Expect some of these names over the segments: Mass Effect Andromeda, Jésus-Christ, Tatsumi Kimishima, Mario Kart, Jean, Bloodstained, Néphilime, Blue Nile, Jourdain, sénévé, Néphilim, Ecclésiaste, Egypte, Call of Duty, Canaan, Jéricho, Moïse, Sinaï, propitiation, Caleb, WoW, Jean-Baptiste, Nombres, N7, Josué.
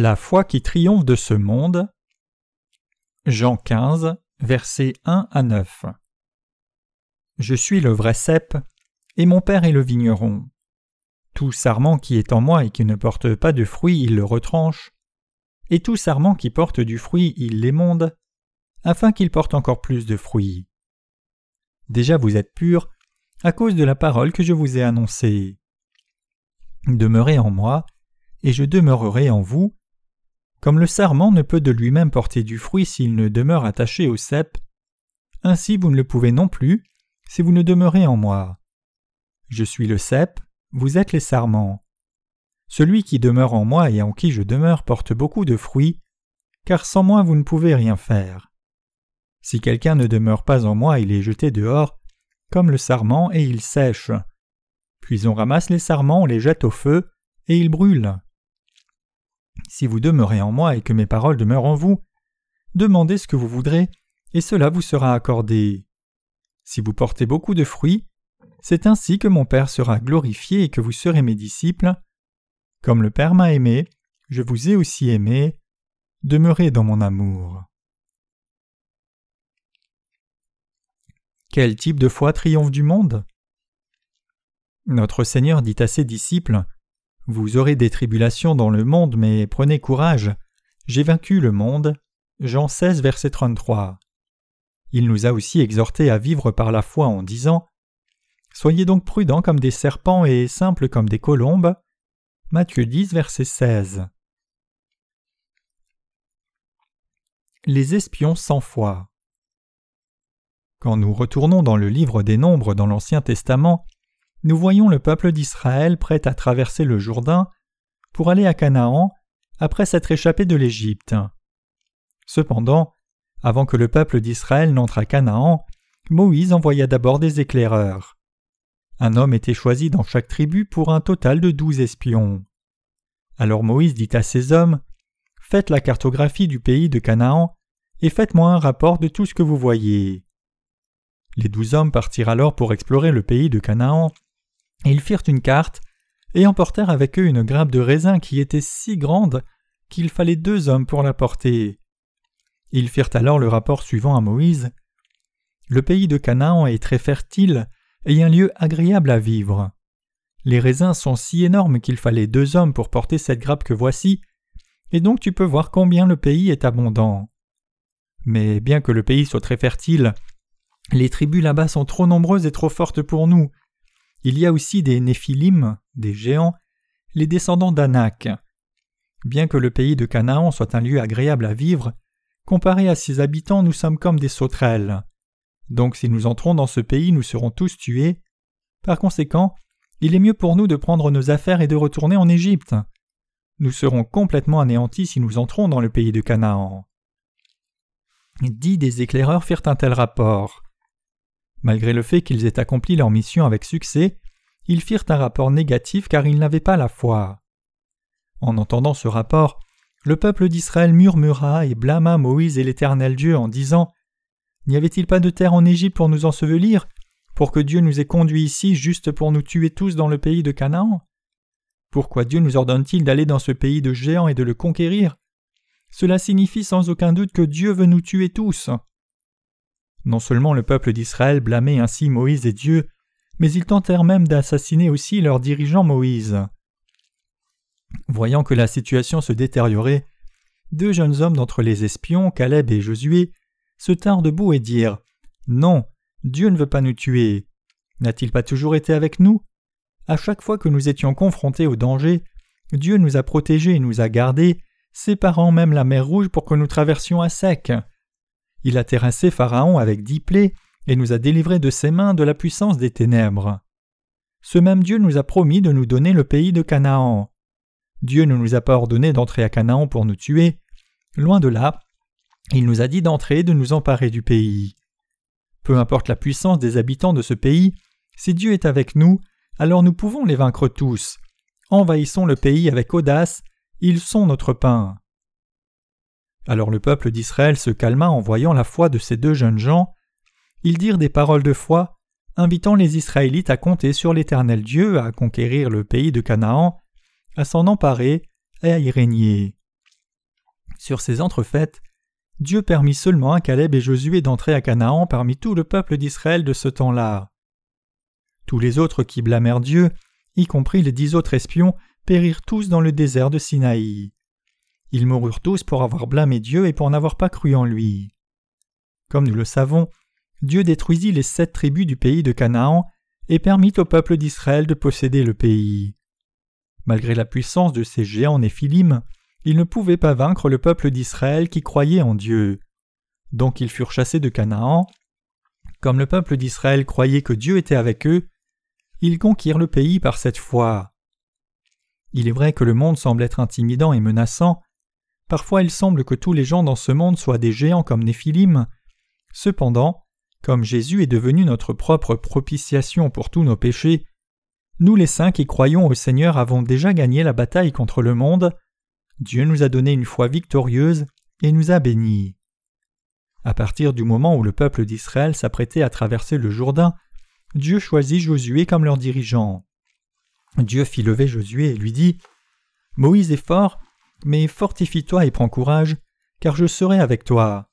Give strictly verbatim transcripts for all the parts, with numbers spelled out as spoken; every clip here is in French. La foi qui triomphe de ce monde. Jean quinze, versets un à neuf. Je suis le vrai cep, et mon Père est le vigneron. Tout sarment qui est en moi et qui ne porte pas de fruit, il le retranche, et tout sarment qui porte du fruit, il l'émonde, afin qu'il porte encore plus de fruits. Déjà vous êtes purs, à cause de la parole que je vous ai annoncée. Demeurez en moi, et je demeurerai en vous. Comme le sarment ne peut de lui-même porter du fruit s'il ne demeure attaché au cep, ainsi vous ne le pouvez non plus si vous ne demeurez en moi. Je suis le cep, vous êtes les sarments. Celui qui demeure en moi et en qui je demeure porte beaucoup de fruits, car sans moi vous ne pouvez rien faire. Si quelqu'un ne demeure pas en moi, il est jeté dehors, comme le sarment, et il sèche. Puis on ramasse les sarments, on les jette au feu, et ils brûlent. Si vous demeurez en moi et que mes paroles demeurent en vous, demandez ce que vous voudrez, et cela vous sera accordé. Si vous portez beaucoup de fruits, c'est ainsi que mon Père sera glorifié et que vous serez mes disciples. Comme le Père m'a aimé, je vous ai aussi aimé. Demeurez dans mon amour. Quel type de foi triomphe du monde? Notre Seigneur dit à ses disciples, « Vous aurez des tribulations dans le monde, mais prenez courage. J'ai vaincu le monde. » Jean seize, verset trente-trois. Il nous a aussi exhortés à vivre par la foi en disant, « Soyez donc prudents comme des serpents et simples comme des colombes. » Matthieu dix, verset seize. Les espions sans foi. Quand nous retournons dans le livre des Nombres dans l'Ancien Testament, nous voyons le peuple d'Israël prêt à traverser le Jourdain pour aller à Canaan après s'être échappé de l'Égypte. Cependant, avant que le peuple d'Israël n'entre à Canaan, Moïse envoya d'abord des éclaireurs. Un homme était choisi dans chaque tribu pour un total de douze espions. Alors Moïse dit à ses hommes, « Faites la cartographie du pays de Canaan et faites-moi un rapport de tout ce que vous voyez. » Les douze hommes partirent alors pour explorer le pays de Canaan, et ils firent une carte et emportèrent avec eux une grappe de raisin qui était si grande qu'il fallait deux hommes pour la porter. Ils firent alors le rapport suivant à Moïse. « Le pays de Canaan est très fertile, et un lieu agréable à vivre. Les raisins sont si énormes qu'il fallait deux hommes pour porter cette grappe que voici, et donc tu peux voir combien le pays est abondant. Mais bien que le pays soit très fertile, les tribus là-bas sont trop nombreuses et trop fortes pour nous. Il y a aussi des Néphilime, des géants, les descendants d'Anak. Bien que le pays de Canaan soit un lieu agréable à vivre, comparé à ses habitants, nous sommes comme des sauterelles. Donc si nous entrons dans ce pays, nous serons tous tués. Par conséquent, il est mieux pour nous de prendre nos affaires et de retourner en Égypte. Nous serons complètement anéantis si nous entrons dans le pays de Canaan. » Dix des éclaireurs firent un tel rapport. Malgré le fait qu'ils aient accompli leur mission avec succès, ils firent un rapport négatif car ils n'avaient pas la foi. En entendant ce rapport, le peuple d'Israël murmura et blâma Moïse et l'Éternel Dieu en disant, « N'y avait-il pas de terre en Égypte pour nous ensevelir, pour que Dieu nous ait conduits ici juste pour nous tuer tous dans le pays de Canaan? Pourquoi Dieu nous ordonne-t-il d'aller dans ce pays de géants et de le conquérir? Cela signifie sans aucun doute que Dieu veut nous tuer tous. » Non seulement le peuple d'Israël blâmait ainsi Moïse et Dieu, mais ils tentèrent même d'assassiner aussi leur dirigeant Moïse. Voyant que la situation se détériorait, deux jeunes hommes d'entre les espions, Caleb et Josué, se tinrent debout et dirent « Non, Dieu ne veut pas nous tuer. N'a-t-il pas toujours été avec nous? À chaque fois que nous étions confrontés au danger, Dieu nous a protégés et nous a gardés, séparant même la mer Rouge pour que nous traversions à sec. Il a terrassé Pharaon avec dix plaies et nous a délivrés de ses mains de la puissance des ténèbres. Ce même Dieu nous a promis de nous donner le pays de Canaan. Dieu ne nous a pas ordonné d'entrer à Canaan pour nous tuer. Loin de là, il nous a dit d'entrer et de nous emparer du pays. Peu importe la puissance des habitants de ce pays, si Dieu est avec nous, alors nous pouvons les vaincre tous. Envahissons le pays avec audace, ils sont notre pain. » Alors le peuple d'Israël se calma en voyant la foi de ces deux jeunes gens. Ils dirent des paroles de foi, invitant les Israélites à compter sur l'Éternel Dieu, à conquérir le pays de Canaan, à s'en emparer et à y régner. Sur ces entrefaites, Dieu permit seulement à Caleb et Josué d'entrer à Canaan parmi tout le peuple d'Israël de ce temps-là. Tous les autres qui blâmèrent Dieu, y compris les dix autres espions, périrent tous dans le désert de Sinaï. Ils moururent tous pour avoir blâmé Dieu et pour n'avoir pas cru en lui. Comme nous le savons, Dieu détruisit les sept tribus du pays de Canaan et permit au peuple d'Israël de posséder le pays. Malgré la puissance de ces géants Néphilim, ils ne pouvaient pas vaincre le peuple d'Israël qui croyait en Dieu. Donc ils furent chassés de Canaan. Comme le peuple d'Israël croyait que Dieu était avec eux, ils conquirent le pays par cette foi. Il est vrai que le monde semble être intimidant et menaçant. Parfois il semble que tous les gens dans ce monde soient des géants comme Néphilim. Cependant, comme Jésus est devenu notre propre propitiation pour tous nos péchés, nous les saints qui croyons au Seigneur avons déjà gagné la bataille contre le monde. Dieu nous a donné une foi victorieuse et nous a bénis. À partir du moment où le peuple d'Israël s'apprêtait à traverser le Jourdain, Dieu choisit Josué comme leur dirigeant. Dieu fit lever Josué et lui dit « Moïse est fort, mais fortifie-toi et prends courage, car je serai avec toi.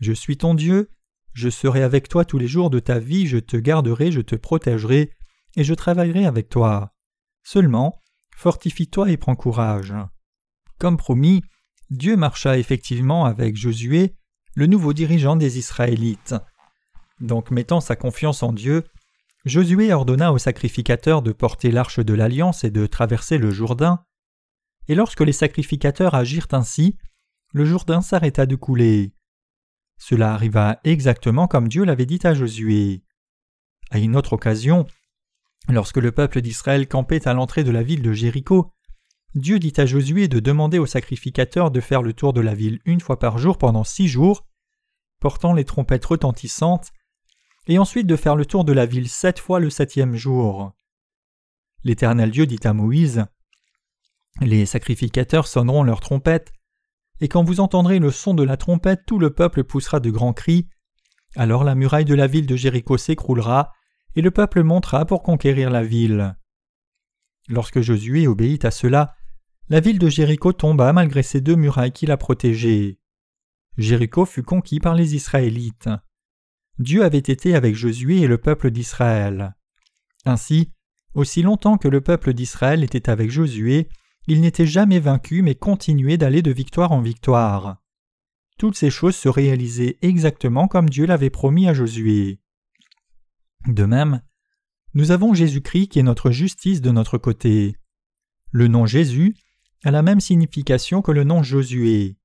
Je suis ton Dieu, je serai avec toi tous les jours de ta vie, je te garderai, je te protégerai, et je travaillerai avec toi. Seulement, fortifie-toi et prends courage. » Comme promis, Dieu marcha effectivement avec Josué, le nouveau dirigeant des Israélites. Donc mettant sa confiance en Dieu, Josué ordonna aux sacrificateurs de porter l'arche de l'Alliance et de traverser le Jourdain. Et lorsque les sacrificateurs agirent ainsi, le Jourdain s'arrêta de couler. Cela arriva exactement comme Dieu l'avait dit à Josué. À une autre occasion, lorsque le peuple d'Israël campait à l'entrée de la ville de Jéricho, Dieu dit à Josué de demander aux sacrificateurs de faire le tour de la ville une fois par jour pendant six jours, portant les trompettes retentissantes, et ensuite de faire le tour de la ville sept fois le septième jour. L'Éternel Dieu dit à Moïse, « Les sacrificateurs sonneront leurs trompettes, et quand vous entendrez le son de la trompette, tout le peuple poussera de grands cris. Alors la muraille de la ville de Jéricho s'écroulera, et le peuple montera pour conquérir la ville. » Lorsque Josué obéit à cela, la ville de Jéricho tomba malgré ces deux murailles qui la protégeaient. Jéricho fut conquis par les Israélites. Dieu avait été avec Josué et le peuple d'Israël. Ainsi, aussi longtemps que le peuple d'Israël était avec Josué, il n'était jamais vaincu mais continuait d'aller de victoire en victoire. Toutes ces choses se réalisaient exactement comme Dieu l'avait promis à Josué. De même, nous avons Jésus-Christ qui est notre justice de notre côté. Le nom Jésus a la même signification que le nom Josué.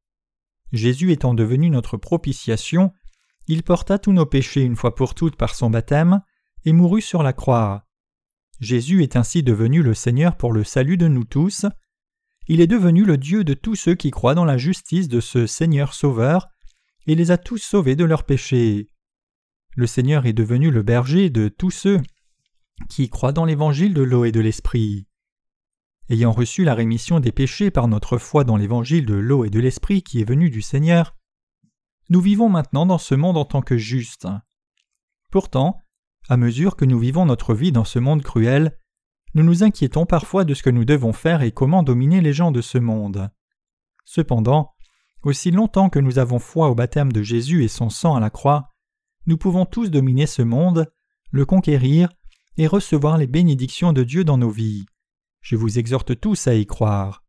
Jésus étant devenu notre propitiation, il porta tous nos péchés une fois pour toutes par son baptême et mourut sur la croix. Jésus est ainsi devenu le Seigneur pour le salut de nous tous. Il est devenu le Dieu de tous ceux qui croient dans la justice de ce Seigneur Sauveur et les a tous sauvés de leurs péchés. Le Seigneur est devenu le berger de tous ceux qui croient dans l'évangile de l'eau et de l'esprit. Ayant reçu la rémission des péchés par notre foi dans l'évangile de l'eau et de l'esprit qui est venu du Seigneur, nous vivons maintenant dans ce monde en tant que justes. Pourtant, à mesure que nous vivons notre vie dans ce monde cruel, nous nous inquiétons parfois de ce que nous devons faire et comment dominer les gens de ce monde. Cependant, aussi longtemps que nous avons foi au baptême de Jésus et son sang à la croix, nous pouvons tous dominer ce monde, le conquérir et recevoir les bénédictions de Dieu dans nos vies. Je vous exhorte tous à y croire.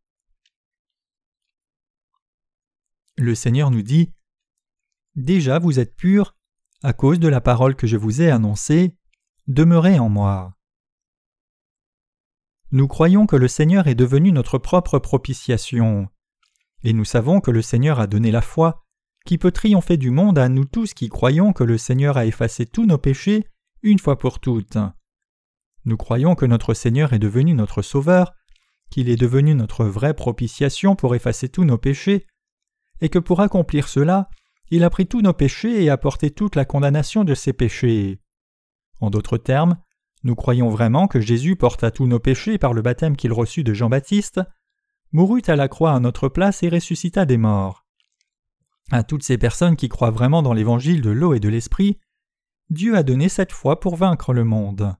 Le Seigneur nous dit « Déjà vous êtes purs, à cause de la parole que je vous ai annoncée, demeurez en moi. » Nous croyons que le Seigneur est devenu notre propre propitiation, et nous savons que le Seigneur a donné la foi, qui peut triompher du monde à nous tous qui croyons que le Seigneur a effacé tous nos péchés une fois pour toutes. Nous croyons que notre Seigneur est devenu notre Sauveur, qu'il est devenu notre vraie propitiation pour effacer tous nos péchés, et que pour accomplir cela, il a pris tous nos péchés et a porté toute la condamnation de ces péchés. En d'autres termes, nous croyons vraiment que Jésus porta tous nos péchés par le baptême qu'il reçut de Jean-Baptiste, mourut à la croix à notre place et ressuscita des morts. À toutes ces personnes qui croient vraiment dans l'évangile de l'eau et de l'esprit, Dieu a donné cette foi pour vaincre le monde.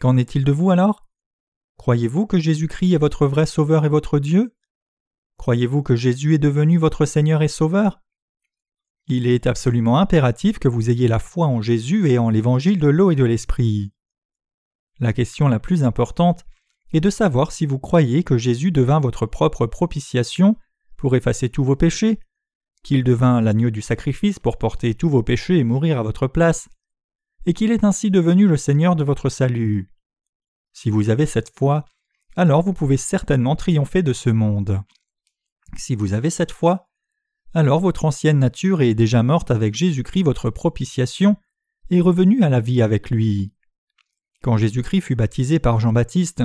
Qu'en est-il de vous alors ? Croyez-vous que Jésus-Christ est votre vrai Sauveur et votre Dieu ? Croyez-vous que Jésus est devenu votre Seigneur et Sauveur ? Il est absolument impératif que vous ayez la foi en Jésus et en l'évangile de l'eau et de l'esprit. La question la plus importante est de savoir si vous croyez que Jésus devint votre propre propitiation pour effacer tous vos péchés, qu'il devint l'agneau du sacrifice pour porter tous vos péchés et mourir à votre place, et qu'il est ainsi devenu le Seigneur de votre salut. Si vous avez cette foi, alors vous pouvez certainement triompher de ce monde. Si vous avez cette foi, alors votre ancienne nature est déjà morte avec Jésus-Christ, votre propitiation, et revenue à la vie avec lui. Quand Jésus-Christ fut baptisé par Jean-Baptiste,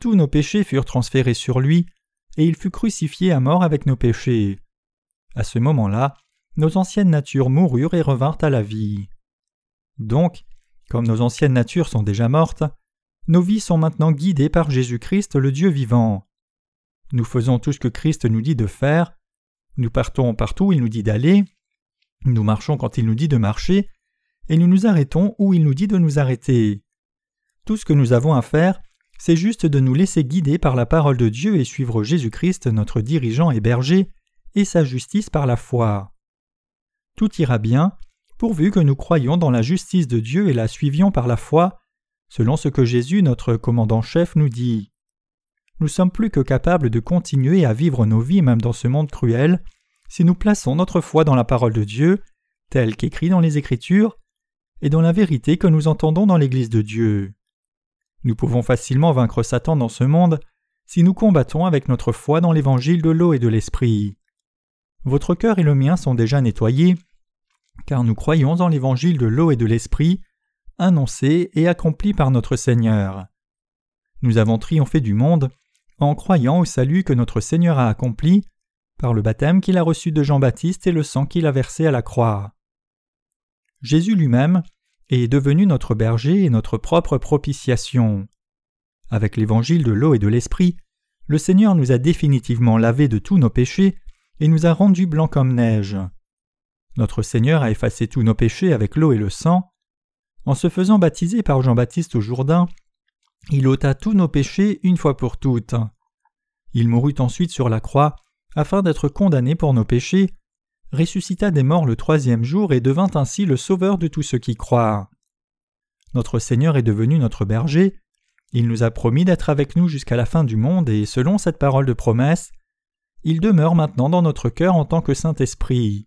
tous nos péchés furent transférés sur lui, et il fut crucifié à mort avec nos péchés. À ce moment-là, nos anciennes natures moururent et revinrent à la vie. Donc, comme nos anciennes natures sont déjà mortes, nos vies sont maintenant guidées par Jésus-Christ, le Dieu vivant. Nous faisons tout ce que Christ nous dit de faire, nous partons partout où il nous dit d'aller, nous marchons quand il nous dit de marcher, et nous nous arrêtons où il nous dit de nous arrêter. Tout ce que nous avons à faire, c'est juste de nous laisser guider par la parole de Dieu et suivre Jésus-Christ, notre dirigeant et berger, et sa justice par la foi. Tout ira bien, pourvu que nous croyions dans la justice de Dieu et la suivions par la foi, selon ce que Jésus, notre commandant-chef, nous dit. Nous sommes plus que capables de continuer à vivre nos vies même dans ce monde cruel si nous plaçons notre foi dans la parole de Dieu, telle qu'écrite dans les Écritures, et dans la vérité que nous entendons dans l'Église de Dieu. Nous pouvons facilement vaincre Satan dans ce monde si nous combattons avec notre foi dans l'Évangile de l'eau et de l'Esprit. Votre cœur et le mien sont déjà nettoyés, car nous croyons dans l'Évangile de l'eau et de l'Esprit, annoncé et accompli par notre Seigneur. Nous avons triomphé du monde, en croyant au salut que notre Seigneur a accompli, par le baptême qu'il a reçu de Jean-Baptiste et le sang qu'il a versé à la croix. Jésus lui-même est devenu notre berger et notre propre propitiation. Avec l'évangile de l'eau et de l'esprit, le Seigneur nous a définitivement lavés de tous nos péchés et nous a rendus blancs comme neige. Notre Seigneur a effacé tous nos péchés avec l'eau et le sang. En se faisant baptiser par Jean-Baptiste au Jourdain, il ôta tous nos péchés une fois pour toutes. Il mourut ensuite sur la croix afin d'être condamné pour nos péchés, ressuscita des morts le troisième jour et devint ainsi le sauveur de tous ceux qui croient. Notre Seigneur est devenu notre berger. Il nous a promis d'être avec nous jusqu'à la fin du monde et selon cette parole de promesse, il demeure maintenant dans notre cœur en tant que Saint-Esprit.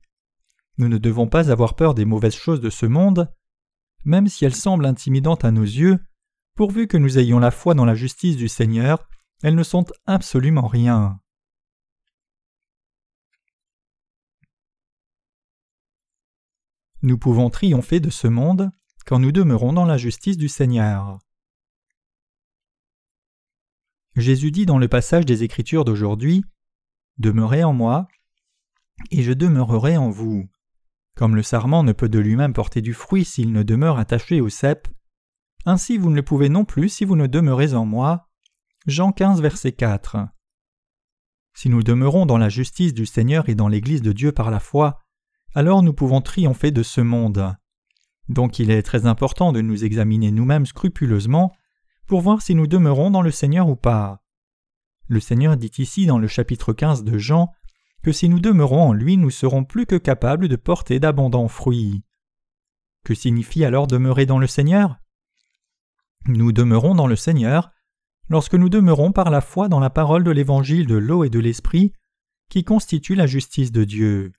Nous ne devons pas avoir peur des mauvaises choses de ce monde, même si elles semblent intimidantes à nos yeux. Pourvu que nous ayons la foi dans la justice du Seigneur, elles ne sont absolument rien. Nous pouvons triompher de ce monde quand nous demeurons dans la justice du Seigneur. Jésus dit dans le passage des Écritures d'aujourd'hui, « Demeurez en moi, et je demeurerai en vous. Comme le sarment ne peut de lui-même porter du fruit s'il ne demeure attaché au cep, ainsi vous ne le pouvez non plus si vous ne demeurez en moi. » Jean quinze, verset quatre. Si nous demeurons dans la justice du Seigneur et dans l'Église de Dieu par la foi, alors nous pouvons triompher de ce monde. Donc il est très important de nous examiner nous-mêmes scrupuleusement pour voir si nous demeurons dans le Seigneur ou pas. Le Seigneur dit ici dans le chapitre quinze de Jean que si nous demeurons en lui, nous serons plus que capables de porter d'abondants fruits. Que signifie alors demeurer dans le Seigneur ? Nous demeurons dans le Seigneur lorsque nous demeurons par la foi dans la parole de l'évangile de l'eau et de l'esprit qui constitue la justice de Dieu.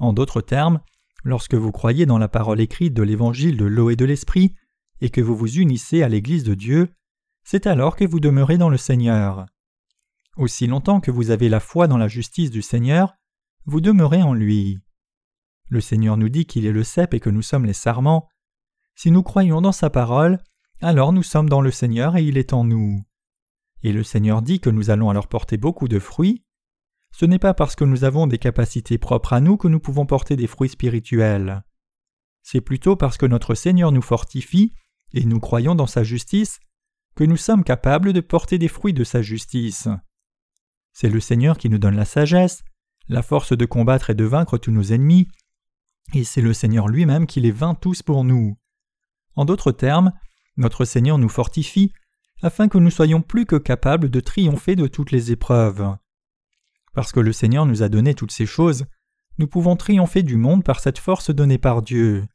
En d'autres termes, lorsque vous croyez dans la parole écrite de l'évangile de l'eau et de l'esprit et que vous vous unissez à l'Église de Dieu, c'est alors que vous demeurez dans le Seigneur. Aussi longtemps que vous avez la foi dans la justice du Seigneur, vous demeurez en lui. Le Seigneur nous dit qu'il est le cep et que nous sommes les sarments. Si nous croyons dans sa parole, alors nous sommes dans le Seigneur et il est en nous. Et le Seigneur dit que nous allons alors porter beaucoup de fruits. Ce n'est pas parce que nous avons des capacités propres à nous que nous pouvons porter des fruits spirituels. C'est plutôt parce que notre Seigneur nous fortifie et nous croyons dans sa justice que nous sommes capables de porter des fruits de sa justice. C'est le Seigneur qui nous donne la sagesse, la force de combattre et de vaincre tous nos ennemis, et c'est le Seigneur lui-même qui les vainc tous pour nous. En d'autres termes, notre Seigneur nous fortifie afin que nous soyons plus que capables de triompher de toutes les épreuves. Parce que le Seigneur nous a donné toutes ces choses, nous pouvons triompher du monde par cette force donnée par Dieu.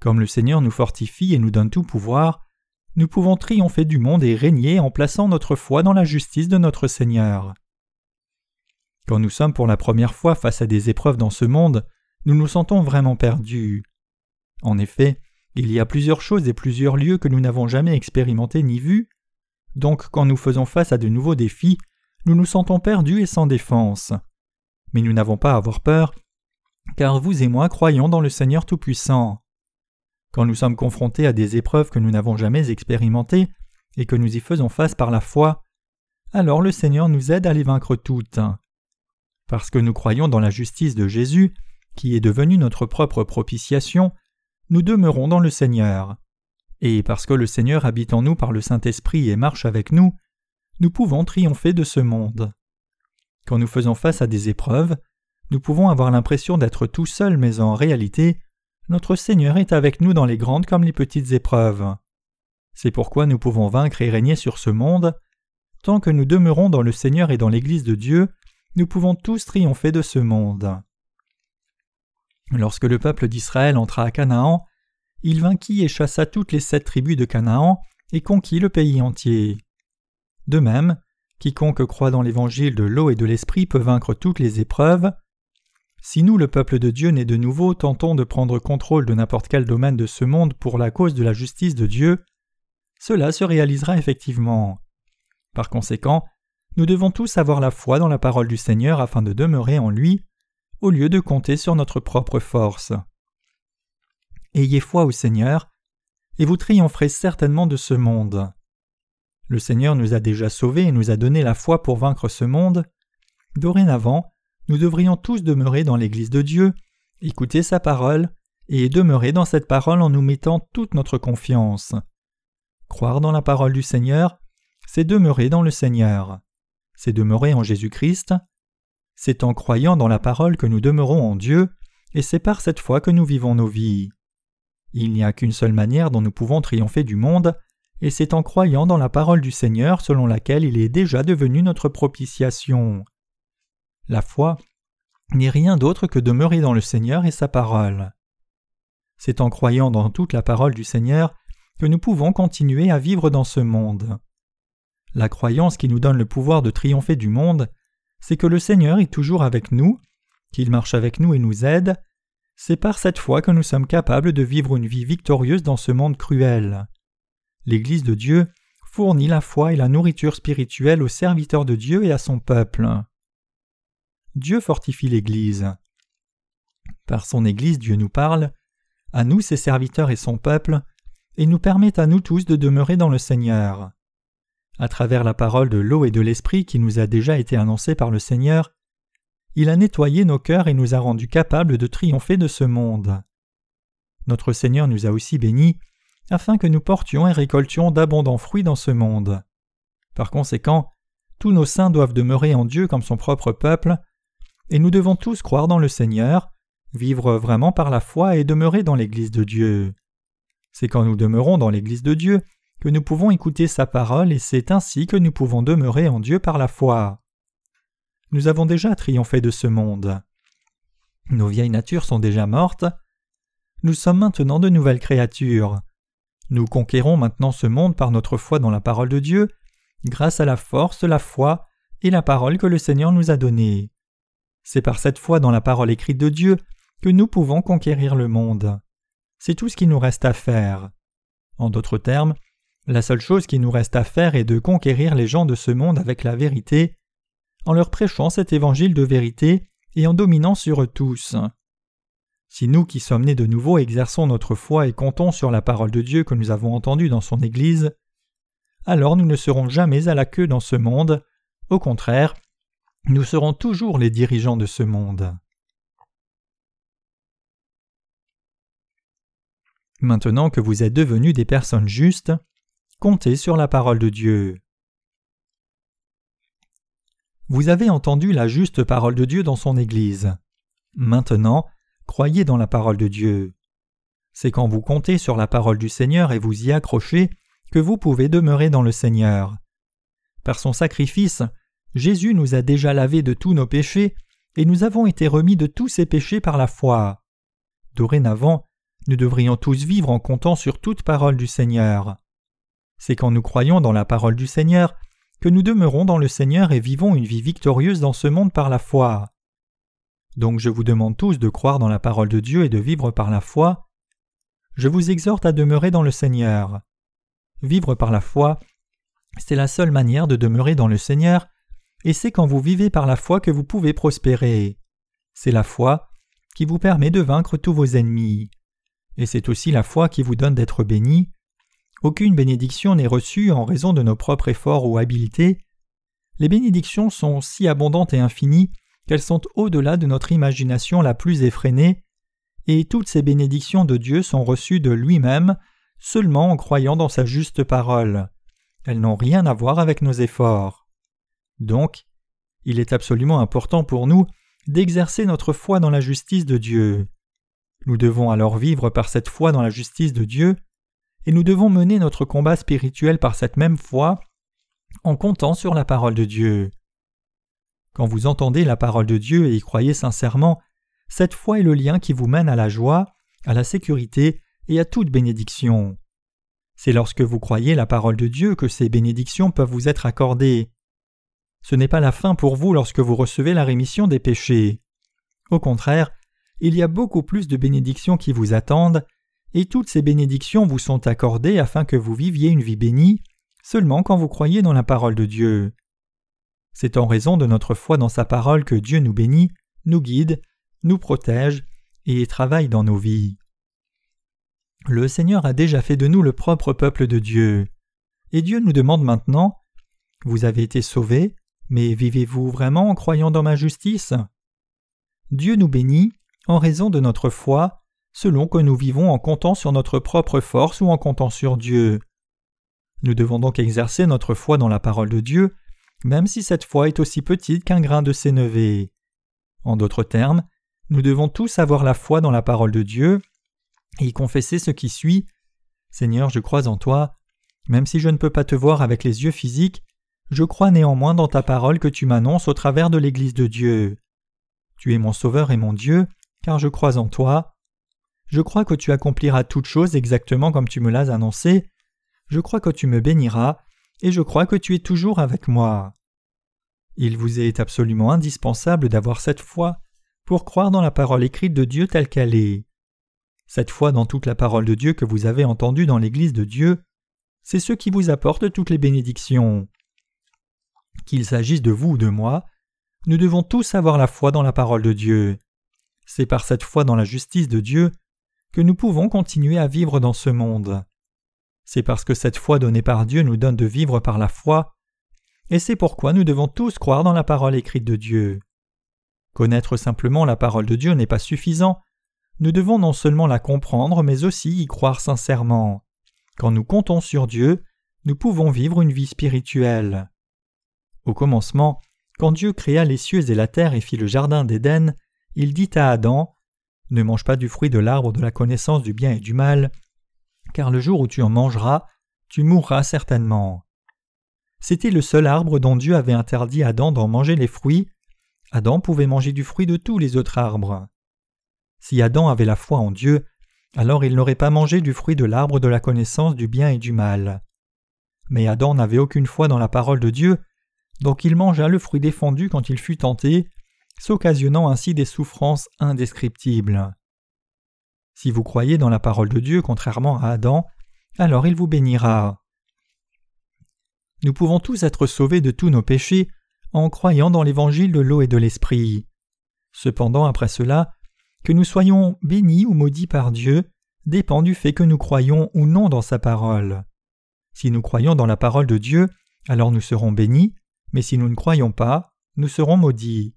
Comme le Seigneur nous fortifie et nous donne tout pouvoir, nous pouvons triompher du monde et régner en plaçant notre foi dans la justice de notre Seigneur. Quand nous sommes pour la première fois face à des épreuves dans ce monde, nous nous sentons vraiment perdus. En effet, il y a plusieurs choses et plusieurs lieux que nous n'avons jamais expérimentés ni vus, donc quand nous faisons face à de nouveaux défis, nous nous sentons perdus et sans défense. Mais nous n'avons pas à avoir peur, car vous et moi croyons dans le Seigneur Tout-Puissant. Quand nous sommes confrontés à des épreuves que nous n'avons jamais expérimentées et que nous y faisons face par la foi, alors le Seigneur nous aide à les vaincre toutes. Parce que nous croyons dans la justice de Jésus, qui est devenue notre propre propitiation, nous demeurons dans le Seigneur. Et parce que le Seigneur habite en nous par le Saint-Esprit et marche avec nous, nous pouvons triompher de ce monde. Quand nous faisons face à des épreuves, nous pouvons avoir l'impression d'être tout seuls, mais en réalité, notre Seigneur est avec nous dans les grandes comme les petites épreuves. C'est pourquoi nous pouvons vaincre et régner sur ce monde. Tant que nous demeurons dans le Seigneur et dans l'Église de Dieu, nous pouvons tous triompher de ce monde. Lorsque le peuple d'Israël entra à Canaan, il vainquit et chassa toutes les sept tribus de Canaan et conquit le pays entier. De même, quiconque croit dans l'évangile de l'eau et de l'esprit peut vaincre toutes les épreuves. Si nous, le peuple de Dieu né de nouveau, tentons de prendre contrôle de n'importe quel domaine de ce monde pour la cause de la justice de Dieu, cela se réalisera effectivement. Par conséquent, nous devons tous avoir la foi dans la parole du Seigneur afin de demeurer en lui, au lieu de compter sur notre propre force. Ayez foi au Seigneur, et vous triompherez certainement de ce monde. Le Seigneur nous a déjà sauvés et nous a donné la foi pour vaincre ce monde. Dorénavant, nous devrions tous demeurer dans l'Église de Dieu, écouter sa parole, et demeurer dans cette parole en nous mettant toute notre confiance. Croire dans la parole du Seigneur, c'est demeurer dans le Seigneur. C'est demeurer en Jésus-Christ. C'est en croyant dans la parole que nous demeurons en Dieu, et c'est par cette foi que nous vivons nos vies. Il n'y a qu'une seule manière dont nous pouvons triompher du monde, et c'est en croyant dans la parole du Seigneur selon laquelle il est déjà devenu notre propitiation. La foi n'est rien d'autre que demeurer dans le Seigneur et sa parole. C'est en croyant dans toute la parole du Seigneur que nous pouvons continuer à vivre dans ce monde. La croyance qui nous donne le pouvoir de triompher du monde, c'est que le Seigneur est toujours avec nous, qu'il marche avec nous et nous aide. C'est par cette foi que nous sommes capables de vivre une vie victorieuse dans ce monde cruel. L'Église de Dieu fournit la foi et la nourriture spirituelle aux serviteurs de Dieu et à son peuple. Dieu fortifie l'Église. Par son Église, Dieu nous parle, à nous ses serviteurs et son peuple, et nous permet à nous tous de demeurer dans le Seigneur. À travers la parole de l'eau et de l'esprit qui nous a déjà été annoncée par le Seigneur, il a nettoyé nos cœurs et nous a rendus capables de triompher de ce monde. Notre Seigneur nous a aussi bénis, afin que nous portions et récoltions d'abondants fruits dans ce monde. Par conséquent, tous nos saints doivent demeurer en Dieu comme son propre peuple, et nous devons tous croire dans le Seigneur, vivre vraiment par la foi et demeurer dans l'Église de Dieu. C'est quand nous demeurons dans l'Église de Dieu que nous pouvons écouter sa parole et c'est ainsi que nous pouvons demeurer en Dieu par la foi. Nous avons déjà triomphé de ce monde. Nos vieilles natures sont déjà mortes. Nous sommes maintenant de nouvelles créatures. Nous conquérons maintenant ce monde par notre foi dans la parole de Dieu, grâce à la force, la foi et la parole que le Seigneur nous a donnée. C'est par cette foi dans la parole écrite de Dieu que nous pouvons conquérir le monde. C'est tout ce qui nous reste à faire. En d'autres termes, la seule chose qui nous reste à faire est de conquérir les gens de ce monde avec la vérité, en leur prêchant cet évangile de vérité et en dominant sur eux tous. Si nous qui sommes nés de nouveau exerçons notre foi et comptons sur la parole de Dieu que nous avons entendue dans son Église, alors nous ne serons jamais à la queue dans ce monde, au contraire, nous serons toujours les dirigeants de ce monde. Maintenant que vous êtes devenus des personnes justes, comptez sur la parole de Dieu. Vous avez entendu la juste parole de Dieu dans son Église. Maintenant, croyez dans la parole de Dieu. C'est quand vous comptez sur la parole du Seigneur et vous y accrochez que vous pouvez demeurer dans le Seigneur. Par son sacrifice, Jésus nous a déjà lavés de tous nos péchés et nous avons été remis de tous ces péchés par la foi. Dorénavant, nous devrions tous vivre en comptant sur toute parole du Seigneur. C'est quand nous croyons dans la parole du Seigneur que nous demeurons dans le Seigneur et vivons une vie victorieuse dans ce monde par la foi. Donc je vous demande tous de croire dans la parole de Dieu et de vivre par la foi. Je vous exhorte à demeurer dans le Seigneur. Vivre par la foi, c'est la seule manière de demeurer dans le Seigneur, et c'est quand vous vivez par la foi que vous pouvez prospérer. C'est la foi qui vous permet de vaincre tous vos ennemis. Et c'est aussi la foi qui vous donne d'être béni. Aucune bénédiction n'est reçue en raison de nos propres efforts ou habiletés. Les bénédictions sont si abondantes et infinies qu'elles sont au-delà de notre imagination la plus effrénée, et toutes ces bénédictions de Dieu sont reçues de lui-même seulement en croyant dans sa juste parole. Elles n'ont rien à voir avec nos efforts. Donc, il est absolument important pour nous d'exercer notre foi dans la justice de Dieu. Nous devons alors vivre par cette foi dans la justice de Dieu, et nous devons mener notre combat spirituel par cette même foi en comptant sur la parole de Dieu. Quand vous entendez la parole de Dieu et y croyez sincèrement, cette foi est le lien qui vous mène à la joie, à la sécurité et à toute bénédiction. C'est lorsque vous croyez la parole de Dieu que ces bénédictions peuvent vous être accordées. Ce n'est pas la fin pour vous lorsque vous recevez la rémission des péchés. Au contraire, il y a beaucoup plus de bénédictions qui vous attendent, et toutes ces bénédictions vous sont accordées afin que vous viviez une vie bénie, seulement quand vous croyez dans la parole de Dieu. C'est en raison de notre foi dans sa parole que Dieu nous bénit, nous guide, nous protège et travaille dans nos vies. Le Seigneur a déjà fait de nous le propre peuple de Dieu. Et Dieu nous demande maintenant, « Vous avez été sauvés, mais vivez-vous vraiment en croyant dans ma justice ?» Dieu nous bénit en raison de notre foi, selon que nous vivons en comptant sur notre propre force ou en comptant sur Dieu. Nous devons donc exercer notre foi dans la parole de Dieu, même si cette foi est aussi petite qu'un grain de sénévé. En d'autres termes, nous devons tous avoir la foi dans la parole de Dieu et y confesser ce qui suit. « Seigneur, je crois en toi, même si je ne peux pas te voir avec les yeux physiques, je crois néanmoins dans ta parole que tu m'annonces au travers de l'Église de Dieu. Tu es mon Sauveur et mon Dieu, car je crois en toi. Je crois que tu accompliras toutes choses exactement comme tu me l'as annoncé. Je crois que tu me béniras, et je crois que tu es toujours avec moi. » Il vous est absolument indispensable d'avoir cette foi pour croire dans la parole écrite de Dieu telle qu'elle est. Cette foi dans toute la parole de Dieu que vous avez entendue dans l'Église de Dieu, c'est ce qui vous apporte toutes les bénédictions. Qu'il s'agisse de vous ou de moi, nous devons tous avoir la foi dans la parole de Dieu. C'est par cette foi dans la justice de Dieu que nous pouvons continuer à vivre dans ce monde. C'est parce que cette foi donnée par Dieu nous donne de vivre par la foi, et c'est pourquoi nous devons tous croire dans la parole écrite de Dieu. Connaître simplement la parole de Dieu n'est pas suffisant, nous devons non seulement la comprendre, mais aussi y croire sincèrement. Quand nous comptons sur Dieu, nous pouvons vivre une vie spirituelle. Au commencement, quand Dieu créa les cieux et la terre et fit le jardin d'Éden, il dit à Adam « Ne mange pas du fruit de l'arbre de la connaissance du bien et du mal, car le jour où tu en mangeras, tu mourras certainement. » C'était le seul arbre dont Dieu avait interdit Adam d'en manger les fruits. Adam pouvait manger du fruit de tous les autres arbres. Si Adam avait la foi en Dieu, alors il n'aurait pas mangé du fruit de l'arbre de la connaissance du bien et du mal. Mais Adam n'avait aucune foi dans la parole de Dieu, donc il mangea le fruit défendu quand il fut tenté, s'occasionnant ainsi des souffrances indescriptibles. Si vous croyez dans la parole de Dieu contrairement à Adam, alors il vous bénira. Nous pouvons tous être sauvés de tous nos péchés en croyant dans l'évangile de l'eau et de l'esprit. Cependant, après cela, que nous soyons bénis ou maudits par Dieu dépend du fait que nous croyons ou non dans sa parole. Si nous croyons dans la parole de Dieu, alors nous serons bénis, mais si nous ne croyons pas, nous serons maudits.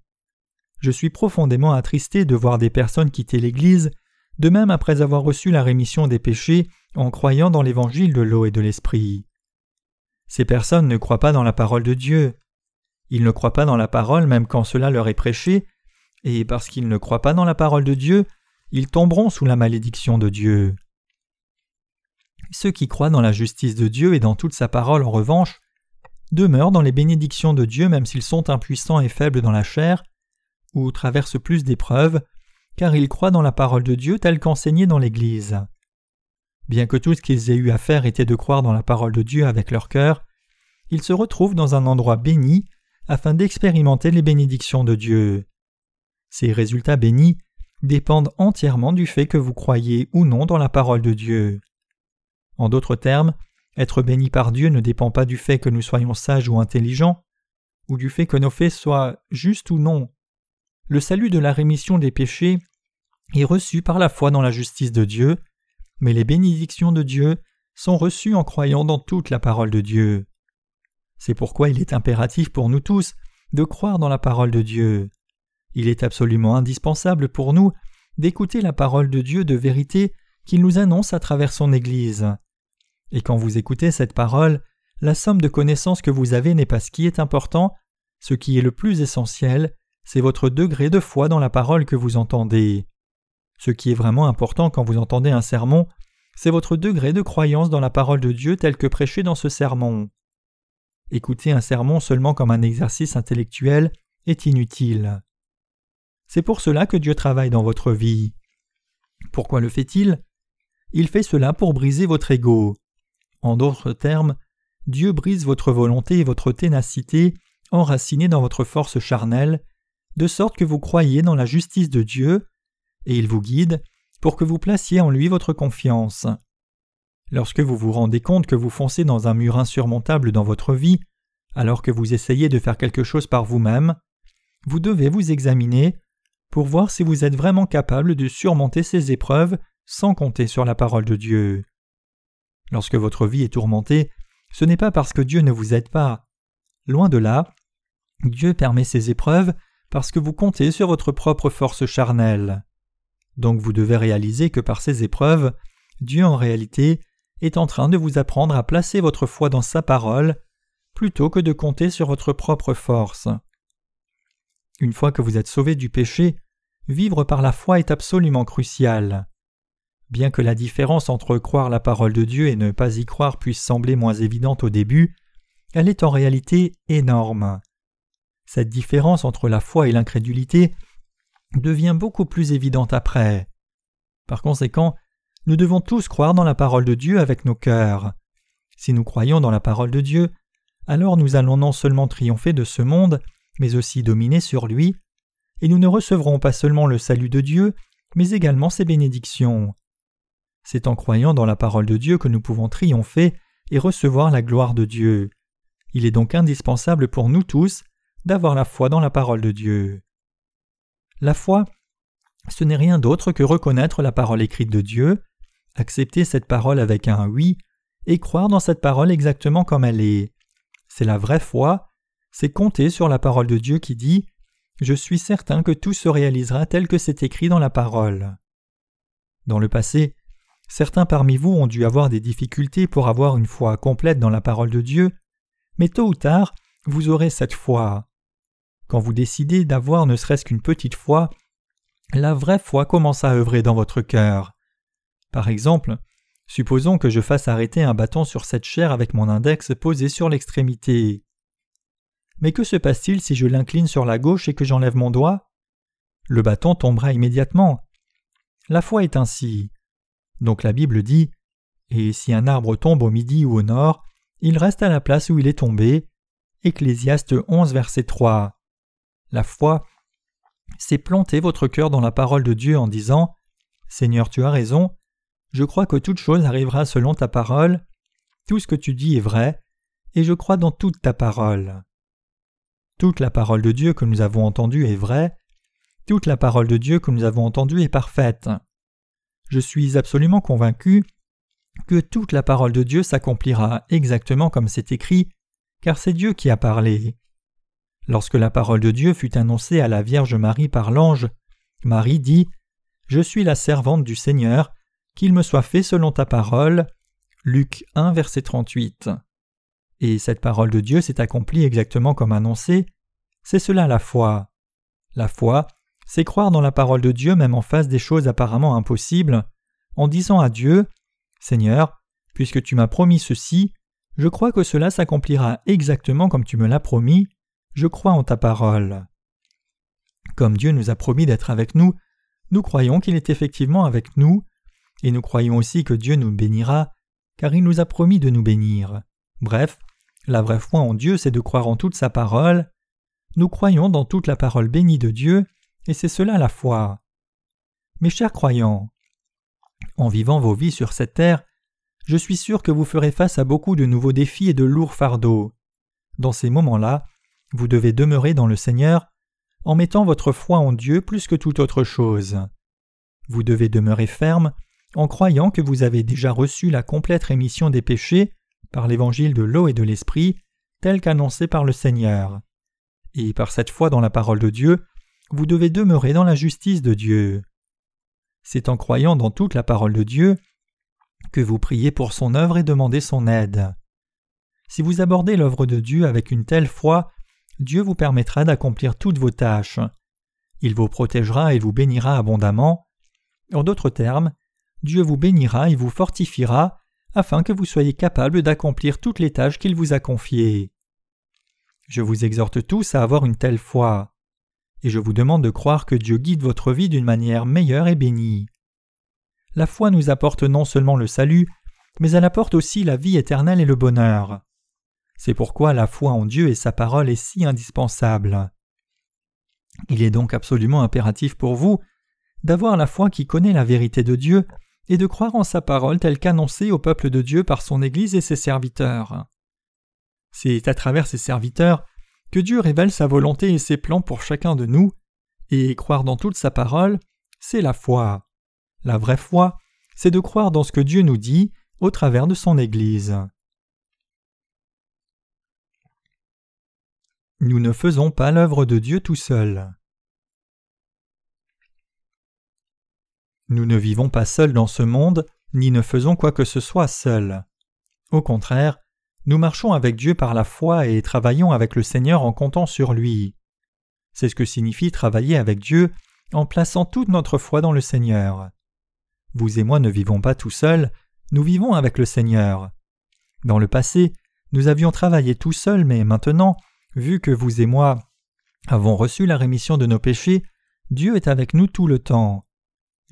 Je suis profondément attristé de voir des personnes quitter l'Église, de même après avoir reçu la rémission des péchés en croyant dans l'évangile de l'eau et de l'esprit. Ces personnes ne croient pas dans la parole de Dieu. Ils ne croient pas dans la parole même quand cela leur est prêché, et parce qu'ils ne croient pas dans la parole de Dieu, ils tomberont sous la malédiction de Dieu. Ceux qui croient dans la justice de Dieu et dans toute sa parole, en revanche, demeurent dans les bénédictions de Dieu même s'ils sont impuissants et faibles dans la chair, ou traversent plus d'épreuves, car ils croient dans la parole de Dieu telle qu'enseignée dans l'Église. Bien que tout ce qu'ils aient eu à faire était de croire dans la parole de Dieu avec leur cœur, ils se retrouvent dans un endroit béni afin d'expérimenter les bénédictions de Dieu. Ces résultats bénis dépendent entièrement du fait que vous croyez ou non dans la parole de Dieu. En d'autres termes, être béni par Dieu ne dépend pas du fait que nous soyons sages ou intelligents, ou du fait que nos faits soient justes ou non. Le salut de la rémission des péchés est reçu par la foi dans la justice de Dieu, mais les bénédictions de Dieu sont reçues en croyant dans toute la parole de Dieu. C'est pourquoi il est impératif pour nous tous de croire dans la parole de Dieu. Il est absolument indispensable pour nous d'écouter la parole de Dieu de vérité qu'il nous annonce à travers son Église. Et quand vous écoutez cette parole, la somme de connaissances que vous avez n'est pas ce qui est important, ce qui est le plus essentiel, c'est votre degré de foi dans la parole que vous entendez. Ce qui est vraiment important quand vous entendez un sermon, c'est votre degré de croyance dans la parole de Dieu telle que prêchée dans ce sermon. Écouter un sermon seulement comme un exercice intellectuel est inutile. C'est pour cela que Dieu travaille dans votre vie. Pourquoi le fait-il ? Il fait cela pour briser votre ego. En d'autres termes, Dieu brise votre volonté et votre ténacité enracinées dans votre force charnelle, de sorte que vous croyez dans la justice de Dieu, et il vous guide pour que vous placiez en lui votre confiance. Lorsque vous vous rendez compte que vous foncez dans un mur insurmontable dans votre vie, alors que vous essayez de faire quelque chose par vous-même, vous devez vous examiner pour voir si vous êtes vraiment capable de surmonter ces épreuves sans compter sur la parole de Dieu. Lorsque votre vie est tourmentée, ce n'est pas parce que Dieu ne vous aide pas. Loin de là, Dieu permet ces épreuves parce que vous comptez sur votre propre force charnelle. Donc vous devez réaliser que par ces épreuves, Dieu en réalité est en train de vous apprendre à placer votre foi dans sa parole plutôt que de compter sur votre propre force. Une fois que vous êtes sauvé du péché, vivre par la foi est absolument crucial. Bien que la différence entre croire la parole de Dieu et ne pas y croire puisse sembler moins évidente au début, elle est en réalité énorme. Cette différence entre la foi et l'incrédulité devient beaucoup plus évidente après. Par conséquent, nous devons tous croire dans la parole de Dieu avec nos cœurs. Si nous croyons dans la parole de Dieu, alors nous allons non seulement triompher de ce monde, mais aussi dominer sur lui, et nous ne recevrons pas seulement le salut de Dieu, mais également ses bénédictions. C'est en croyant dans la parole de Dieu que nous pouvons triompher et recevoir la gloire de Dieu. Il est donc indispensable pour nous tous d'avoir la foi dans la parole de Dieu. La foi, ce n'est rien d'autre que reconnaître la parole écrite de Dieu, accepter cette parole avec un « oui » et croire dans cette parole exactement comme elle est. C'est la vraie foi, c'est compter sur la parole de Dieu qui dit « Je suis certain que tout se réalisera tel que c'est écrit dans la parole ». Dans le passé, certains parmi vous ont dû avoir des difficultés pour avoir une foi complète dans la parole de Dieu, mais tôt ou tard, vous aurez cette foi. Quand vous décidez d'avoir ne serait-ce qu'une petite foi, la vraie foi commence à œuvrer dans votre cœur. Par exemple, supposons que je fasse arrêter un bâton sur cette chair avec mon index posé sur l'extrémité. Mais que se passe-t-il si je l'incline sur la gauche et que j'enlève mon doigt ? Le bâton tombera immédiatement. La foi est ainsi. Donc la Bible dit « Et si un arbre tombe au midi ou au nord, il reste à la place où il est tombé » Ecclésiaste onze, verset trois. La foi, c'est planter votre cœur dans la parole de Dieu en disant « Seigneur, tu as raison, je crois que toute chose arrivera selon ta parole, tout ce que tu dis est vrai, et je crois dans toute ta parole. » Toute la parole de Dieu que nous avons entendue est vraie, toute la parole de Dieu que nous avons entendue est parfaite. Je suis absolument convaincu que toute la parole de Dieu s'accomplira exactement comme c'est écrit, car c'est Dieu qui a parlé. Lorsque la parole de Dieu fut annoncée à la Vierge Marie par l'ange, Marie dit « Je suis la servante du Seigneur, qu'il me soit fait selon ta parole » Luc un, verset trente-huit. Et cette parole de Dieu s'est accomplie exactement comme annoncée, c'est cela la foi. La foi, c'est croire dans la parole de Dieu même en face des choses apparemment impossibles, en disant à Dieu « Seigneur, puisque tu m'as promis ceci, Je crois que cela s'accomplira exactement comme tu me l'as promis. Je crois en ta parole. Comme Dieu nous a promis d'être avec nous, nous croyons qu'il est effectivement avec nous, et nous croyons aussi que Dieu nous bénira, car il nous a promis de nous bénir. Bref, la vraie foi en Dieu, c'est de croire en toute sa parole. Nous croyons dans toute la parole bénie de Dieu, et c'est cela la foi. Mes chers croyants, en vivant vos vies sur cette terre, je suis sûr que vous ferez face à beaucoup de nouveaux défis et de lourds fardeaux. Dans ces moments-là, vous devez demeurer dans le Seigneur, en mettant votre foi en Dieu plus que toute autre chose. Vous devez demeurer ferme en croyant que vous avez déjà reçu la complète rémission des péchés par l'évangile de l'eau et de l'esprit, tel qu'annoncé par le Seigneur. Et par cette foi dans la parole de Dieu, vous devez demeurer dans la justice de Dieu. C'est en croyant dans toute la parole de Dieu que vous priez pour son œuvre et demandez son aide. Si vous abordez l'œuvre de Dieu avec une telle foi, Dieu vous permettra d'accomplir toutes vos tâches. Il vous protégera et vous bénira abondamment. En d'autres termes, Dieu vous bénira et vous fortifiera afin que vous soyez capable d'accomplir toutes les tâches qu'il vous a confiées. Je vous exhorte tous à avoir une telle foi, et je vous demande de croire que Dieu guide votre vie d'une manière meilleure et bénie. La foi nous apporte non seulement le salut, mais elle apporte aussi la vie éternelle et le bonheur. C'est pourquoi la foi en Dieu et sa parole est si indispensable. Il est donc absolument impératif pour vous d'avoir la foi qui connaît la vérité de Dieu et de croire en sa parole telle qu'annoncée au peuple de Dieu par son Église et ses serviteurs. C'est à travers ses serviteurs que Dieu révèle sa volonté et ses plans pour chacun de nous, et croire dans toute sa parole, c'est la foi. La vraie foi, c'est de croire dans ce que Dieu nous dit au travers de son Église. Nous ne faisons pas l'œuvre de Dieu tout seul. Nous ne vivons pas seuls dans ce monde, ni ne faisons quoi que ce soit seuls. Au contraire, nous marchons avec Dieu par la foi et travaillons avec le Seigneur en comptant sur lui. C'est ce que signifie travailler avec Dieu en plaçant toute notre foi dans le Seigneur. Vous et moi ne vivons pas tout seuls, nous vivons avec le Seigneur. Dans le passé, nous avions travaillé tout seuls, mais maintenant, vu que vous et moi avons reçu la rémission de nos péchés, Dieu est avec nous tout le temps.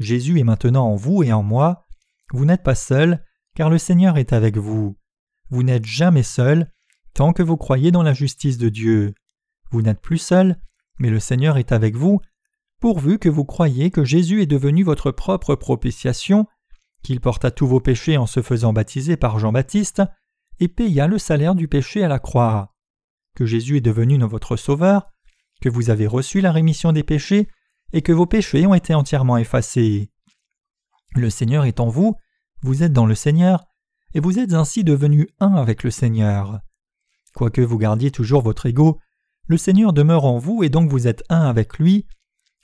Jésus est maintenant en vous et en moi. Vous n'êtes pas seuls, car le Seigneur est avec vous. Vous n'êtes jamais seul, tant que vous croyez dans la justice de Dieu. Vous n'êtes plus seul, mais le Seigneur est avec vous, pourvu que vous croyez que Jésus est devenu votre propre propitiation, qu'il porta tous vos péchés en se faisant baptiser par Jean-Baptiste, et paya le salaire du péché à la croix, que Jésus est devenu votre sauveur, que vous avez reçu la rémission des péchés, et que vos péchés ont été entièrement effacés. Le Seigneur est en vous, vous êtes dans le Seigneur, et vous êtes ainsi devenus un avec le Seigneur. Quoique vous gardiez toujours votre ego, le Seigneur demeure en vous et donc vous êtes un avec lui.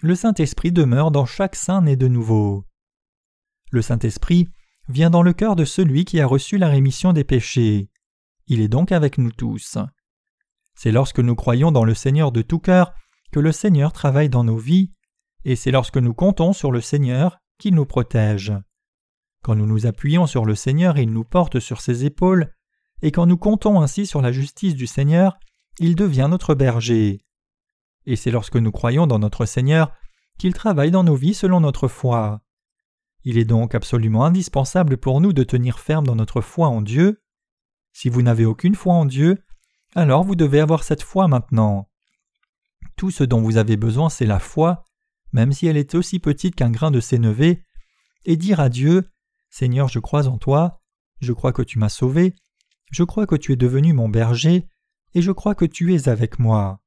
Le Saint-Esprit demeure dans chaque saint né de nouveau. Le Saint-Esprit vient dans le cœur de celui qui a reçu la rémission des péchés. Il est donc avec nous tous. C'est lorsque nous croyons dans le Seigneur de tout cœur que le Seigneur travaille dans nos vies, et c'est lorsque nous comptons sur le Seigneur qu'il nous protège. Quand nous nous appuyons sur le Seigneur, il nous porte sur ses épaules, et quand nous comptons ainsi sur la justice du Seigneur, il devient notre berger. Et c'est lorsque nous croyons dans notre Seigneur qu'il travaille dans nos vies selon notre foi. Il est donc absolument indispensable pour nous de tenir ferme dans notre foi en Dieu. Si vous n'avez aucune foi en Dieu, alors vous devez avoir cette foi maintenant. Tout ce dont vous avez besoin, c'est la foi, même si elle est aussi petite qu'un grain de sénévé, et dire à Dieu « Seigneur, je crois en toi, je crois que tu m'as sauvé, je crois que tu es devenu mon berger, et je crois que tu es avec moi. »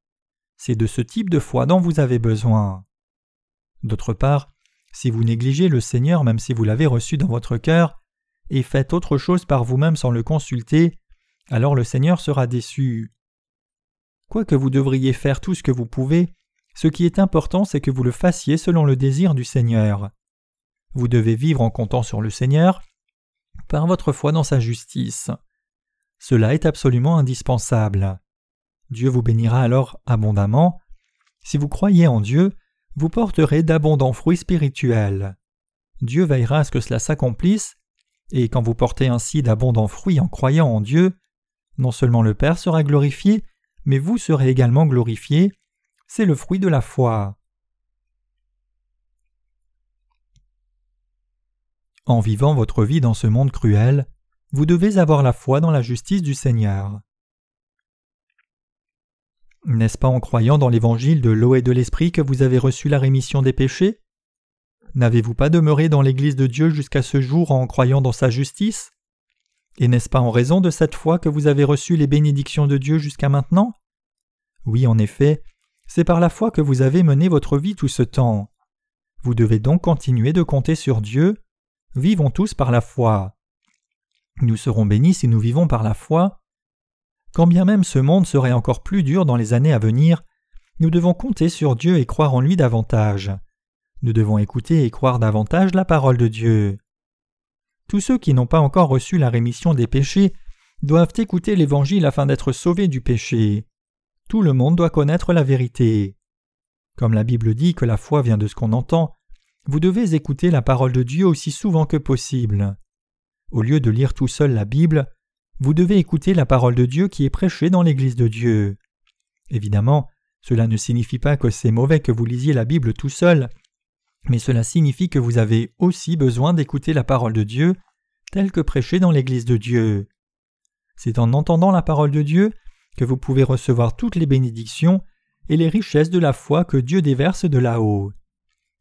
C'est de ce type de foi dont vous avez besoin. D'autre part, si vous négligez le Seigneur même si vous l'avez reçu dans votre cœur, et faites autre chose par vous-même sans le consulter, alors le Seigneur sera déçu. Quoique vous devriez faire tout ce que vous pouvez, ce qui est important c'est que vous le fassiez selon le désir du Seigneur. Vous devez vivre en comptant sur le Seigneur, par votre foi dans sa justice. Cela est absolument indispensable. Dieu vous bénira alors abondamment. Si vous croyez en Dieu, vous porterez d'abondants fruits spirituels. Dieu veillera à ce que cela s'accomplisse, et quand vous portez ainsi d'abondants fruits en croyant en Dieu, Non seulement le Père sera glorifié, mais vous serez également glorifiés. C'est le fruit de la foi. En vivant votre vie dans ce monde cruel, vous devez avoir la foi dans la justice du Seigneur. N'est-ce pas en croyant dans l'évangile de l'eau et de l'esprit que vous avez reçu la rémission des péchés? N'avez-vous pas demeuré dans l'Église de Dieu jusqu'à ce jour en croyant dans sa justice? Et n'est-ce pas en raison de cette foi que vous avez reçu les bénédictions de Dieu jusqu'à maintenant? Oui, en effet, c'est par la foi que vous avez mené votre vie tout ce temps. Vous devez donc continuer de compter sur Dieu. Vivons tous par la foi. Nous serons bénis si nous vivons par la foi. Quand bien même ce monde serait encore plus dur dans les années à venir, nous devons compter sur Dieu et croire en lui davantage. Nous devons écouter et croire davantage la parole de Dieu. Tous ceux qui n'ont pas encore reçu la rémission des péchés doivent écouter l'Évangile afin d'être sauvés du péché. Tout le monde doit connaître la vérité. Comme la Bible dit que la foi vient de ce qu'on entend, vous devez écouter la parole de Dieu aussi souvent que possible. Au lieu de lire tout seul la Bible, vous devez écouter la parole de Dieu qui est prêchée dans l'Église de Dieu. Évidemment, cela ne signifie pas que c'est mauvais que vous lisiez la Bible tout seul, mais cela signifie que vous avez aussi besoin d'écouter la parole de Dieu telle que prêchée dans l'Église de Dieu. C'est en entendant la parole de Dieu que vous pouvez recevoir toutes les bénédictions et les richesses de la foi que Dieu déverse de là-haut.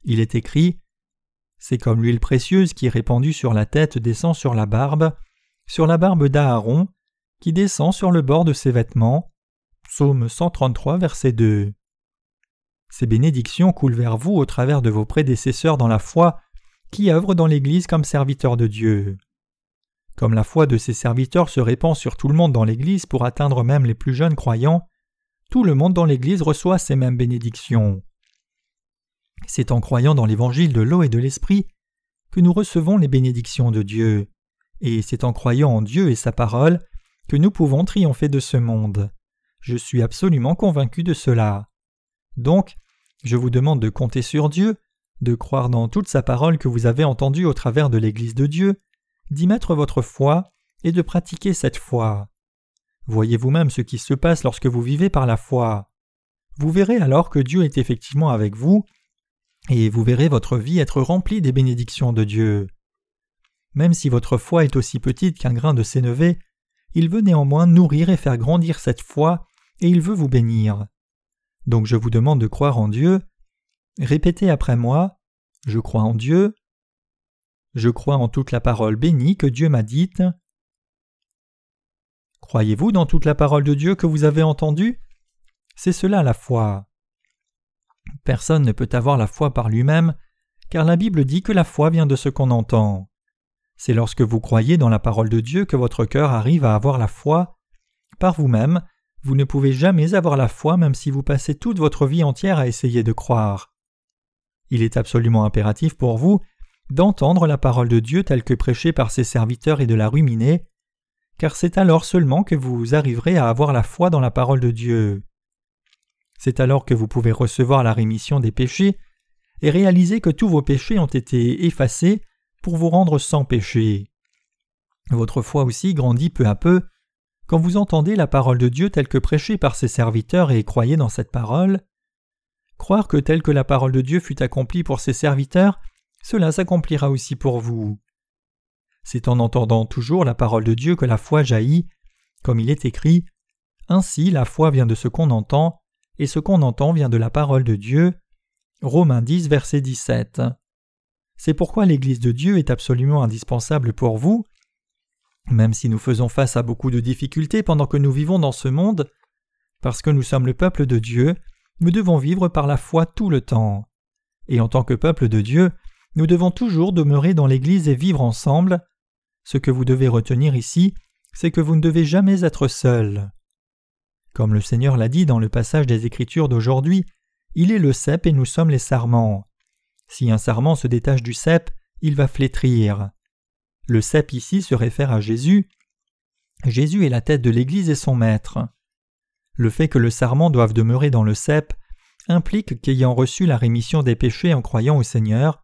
Il est écrit « C'est comme l'huile précieuse qui est répandue sur la tête descend sur la barbe, sur la barbe d'Aaron, qui descend sur le bord de ses vêtements. » Psaume cent trente-trois, verset deux. Ces bénédictions coulent vers vous au travers de vos prédécesseurs dans la foi qui œuvrent dans l'Église comme serviteurs de Dieu. Comme la foi de ces serviteurs se répand sur tout le monde dans l'Église pour atteindre même les plus jeunes croyants, tout le monde dans l'Église reçoit ces mêmes bénédictions. C'est en croyant dans l'Évangile de l'eau et de l'Esprit que nous recevons les bénédictions de Dieu, et c'est en croyant en Dieu et sa parole que nous pouvons triompher de ce monde. Je suis absolument convaincu de cela. Donc, je vous demande de compter sur Dieu, de croire dans toute sa parole que vous avez entendue au travers de l'Église de Dieu, d'y mettre votre foi et de pratiquer cette foi. Voyez vous-même ce qui se passe lorsque vous vivez par la foi. Vous verrez alors que Dieu est effectivement avec vous, et vous verrez votre vie être remplie des bénédictions de Dieu. Même si votre foi est aussi petite qu'un grain de sénévé, il veut néanmoins nourrir et faire grandir cette foi, et il veut vous bénir. Donc je vous demande de croire en Dieu. Répétez après moi, je crois en Dieu. Je crois en toute la parole bénie que Dieu m'a dite. Croyez-vous dans toute la parole de Dieu que vous avez entendue? C'est cela la foi. Personne ne peut avoir la foi par lui-même, car la Bible dit que la foi vient de ce qu'on entend. C'est lorsque vous croyez dans la parole de Dieu que votre cœur arrive à avoir la foi. Par vous-même, vous ne pouvez jamais avoir la foi même si vous passez toute votre vie entière à essayer de croire. Il est absolument impératif pour vous d'entendre la parole de Dieu telle que prêchée par ses serviteurs et de la ruminer, car c'est alors seulement que vous arriverez à avoir la foi dans la parole de Dieu. C'est alors que vous pouvez recevoir la rémission des péchés et réaliser que tous vos péchés ont été effacés pour vous rendre sans péché. Votre foi aussi grandit peu à peu quand vous entendez la parole de Dieu telle que prêchée par ses serviteurs et croyez dans cette parole. Croire que telle que la parole de Dieu fut accomplie pour ses serviteurs, cela s'accomplira aussi pour vous. C'est en entendant toujours la parole de Dieu que la foi jaillit, comme il est écrit « Ainsi la foi vient de ce qu'on entend, et ce qu'on entend vient de la parole de Dieu. » Romains dix, verset dix-sept. C'est pourquoi l'Église de Dieu est absolument indispensable pour vous. Même si nous faisons face à beaucoup de difficultés pendant que nous vivons dans ce monde, parce que nous sommes le peuple de Dieu, nous devons vivre par la foi tout le temps. Et en tant que peuple de Dieu, nous devons toujours demeurer dans l'Église et vivre ensemble. Ce que vous devez retenir ici, c'est que vous ne devez jamais être seul. Comme le Seigneur l'a dit dans le passage des Écritures d'aujourd'hui, il est le cep et nous sommes les sarments. Si un sarment se détache du cep, il va flétrir. Le cep ici se réfère à Jésus. Jésus est la tête de l'Église et son maître. Le fait que le sarment doive demeurer dans le cep implique qu'ayant reçu la rémission des péchés en croyant au Seigneur,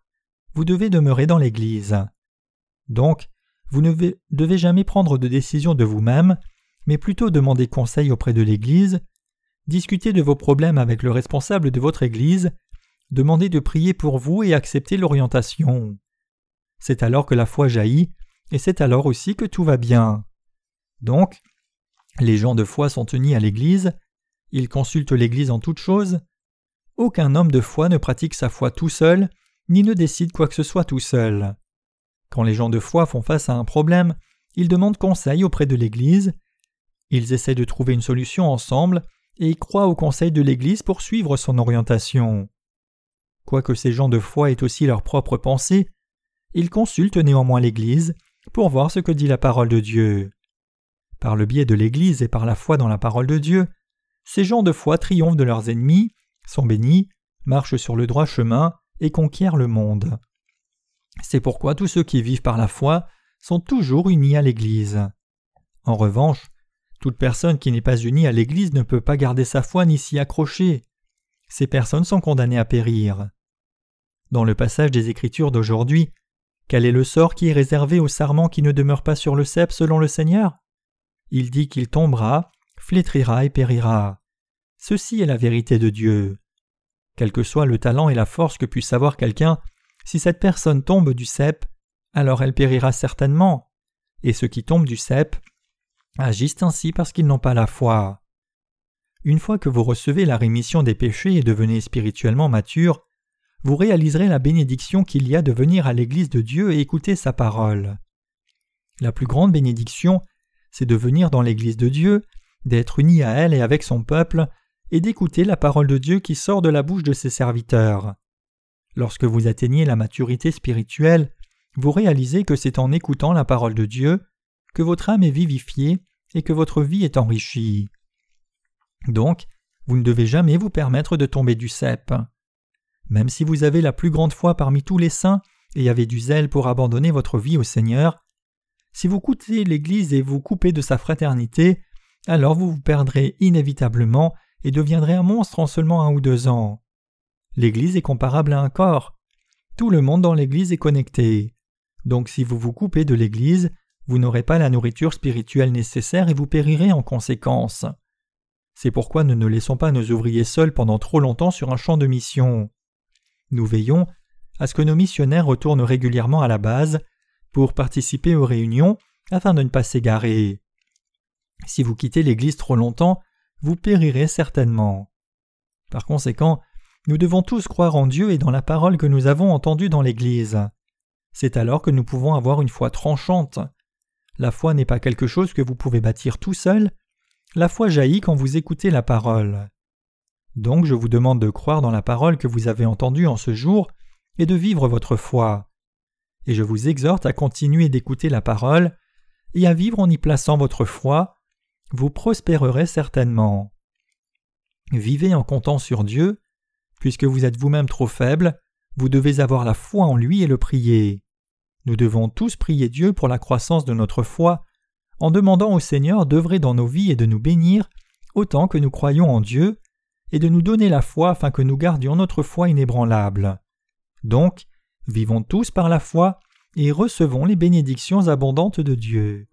vous devez demeurer dans l'Église. Donc, vous ne devez jamais prendre de décision de vous-même, mais plutôt demandez conseil auprès de l'Église, discutez de vos problèmes avec le responsable de votre Église, demandez de prier pour vous et acceptez l'orientation. C'est alors que la foi jaillit, et c'est alors aussi que tout va bien. Donc, les gens de foi sont unis à l'Église, ils consultent l'Église en toutes choses. Aucun homme de foi ne pratique sa foi tout seul, ni ne décide quoi que ce soit tout seul. Quand les gens de foi font face à un problème, ils demandent conseil auprès de l'Église, ils essaient de trouver une solution ensemble et ils croient au conseil de l'Église pour suivre son orientation. Quoique ces gens de foi aient aussi leurs propres pensées, ils consultent néanmoins l'Église pour voir ce que dit la parole de Dieu. Par le biais de l'Église et par la foi dans la parole de Dieu, ces gens de foi triomphent de leurs ennemis, sont bénis, marchent sur le droit chemin et conquièrent le monde. C'est pourquoi tous ceux qui vivent par la foi sont toujours unis à l'Église. En revanche, toute personne qui n'est pas unie à l'Église ne peut pas garder sa foi ni s'y accrocher. Ces personnes sont condamnées à périr. Dans le passage des Écritures d'aujourd'hui, quel est le sort qui est réservé au sarment qui ne demeure pas sur le cep selon le Seigneur ? Il dit qu'il tombera, flétrira et périra. Ceci est la vérité de Dieu. Quel que soit le talent et la force que puisse avoir quelqu'un, si cette personne tombe du cep, alors elle périra certainement. Et ceux qui tombent du cep agissent ainsi parce qu'ils n'ont pas la foi. Une fois que vous recevez la rémission des péchés et devenez spirituellement mature, vous réaliserez la bénédiction qu'il y a de venir à l'Église de Dieu et écouter sa parole. La plus grande bénédiction, c'est de venir dans l'Église de Dieu, d'être uni à elle et avec son peuple, et d'écouter la parole de Dieu qui sort de la bouche de ses serviteurs. Lorsque vous atteignez la maturité spirituelle, vous réalisez que c'est en écoutant la parole de Dieu que votre âme est vivifiée et que votre vie est enrichie. Donc, vous ne devez jamais vous permettre de tomber du cep. Même si vous avez la plus grande foi parmi tous les saints et avez du zèle pour abandonner votre vie au Seigneur, si vous quittez l'Église et vous coupez de sa fraternité, alors vous vous perdrez inévitablement et deviendrez un monstre en seulement un ou deux ans. L'Église est comparable à un corps. Tout le monde dans l'Église est connecté. Donc si vous vous coupez de l'Église, vous n'aurez pas la nourriture spirituelle nécessaire et vous périrez en conséquence. C'est pourquoi nous ne laissons pas nos ouvriers seuls pendant trop longtemps sur un champ de mission. Nous veillons à ce que nos missionnaires retournent régulièrement à la base pour participer aux réunions afin de ne pas s'égarer. Si vous quittez l'Église trop longtemps, vous périrez certainement. Par conséquent, nous devons tous croire en Dieu et dans la parole que nous avons entendue dans l'Église. C'est alors que nous pouvons avoir une foi tranchante. La foi n'est pas quelque chose que vous pouvez bâtir tout seul. La foi jaillit quand vous écoutez la parole. Donc je vous demande de croire dans la parole que vous avez entendue en ce jour et de vivre votre foi. Et je vous exhorte à continuer d'écouter la parole et à vivre en y plaçant votre foi. Vous prospérerez certainement. Vivez en comptant sur Dieu. Puisque vous êtes vous-même trop faible, vous devez avoir la foi en lui et le prier. Nous devons tous prier Dieu pour la croissance de notre foi, en demandant au Seigneur d'œuvrer dans nos vies et de nous bénir autant que nous croyons en Dieu, et de nous donner la foi afin que nous gardions notre foi inébranlable. Donc, vivons tous par la foi et recevons les bénédictions abondantes de Dieu.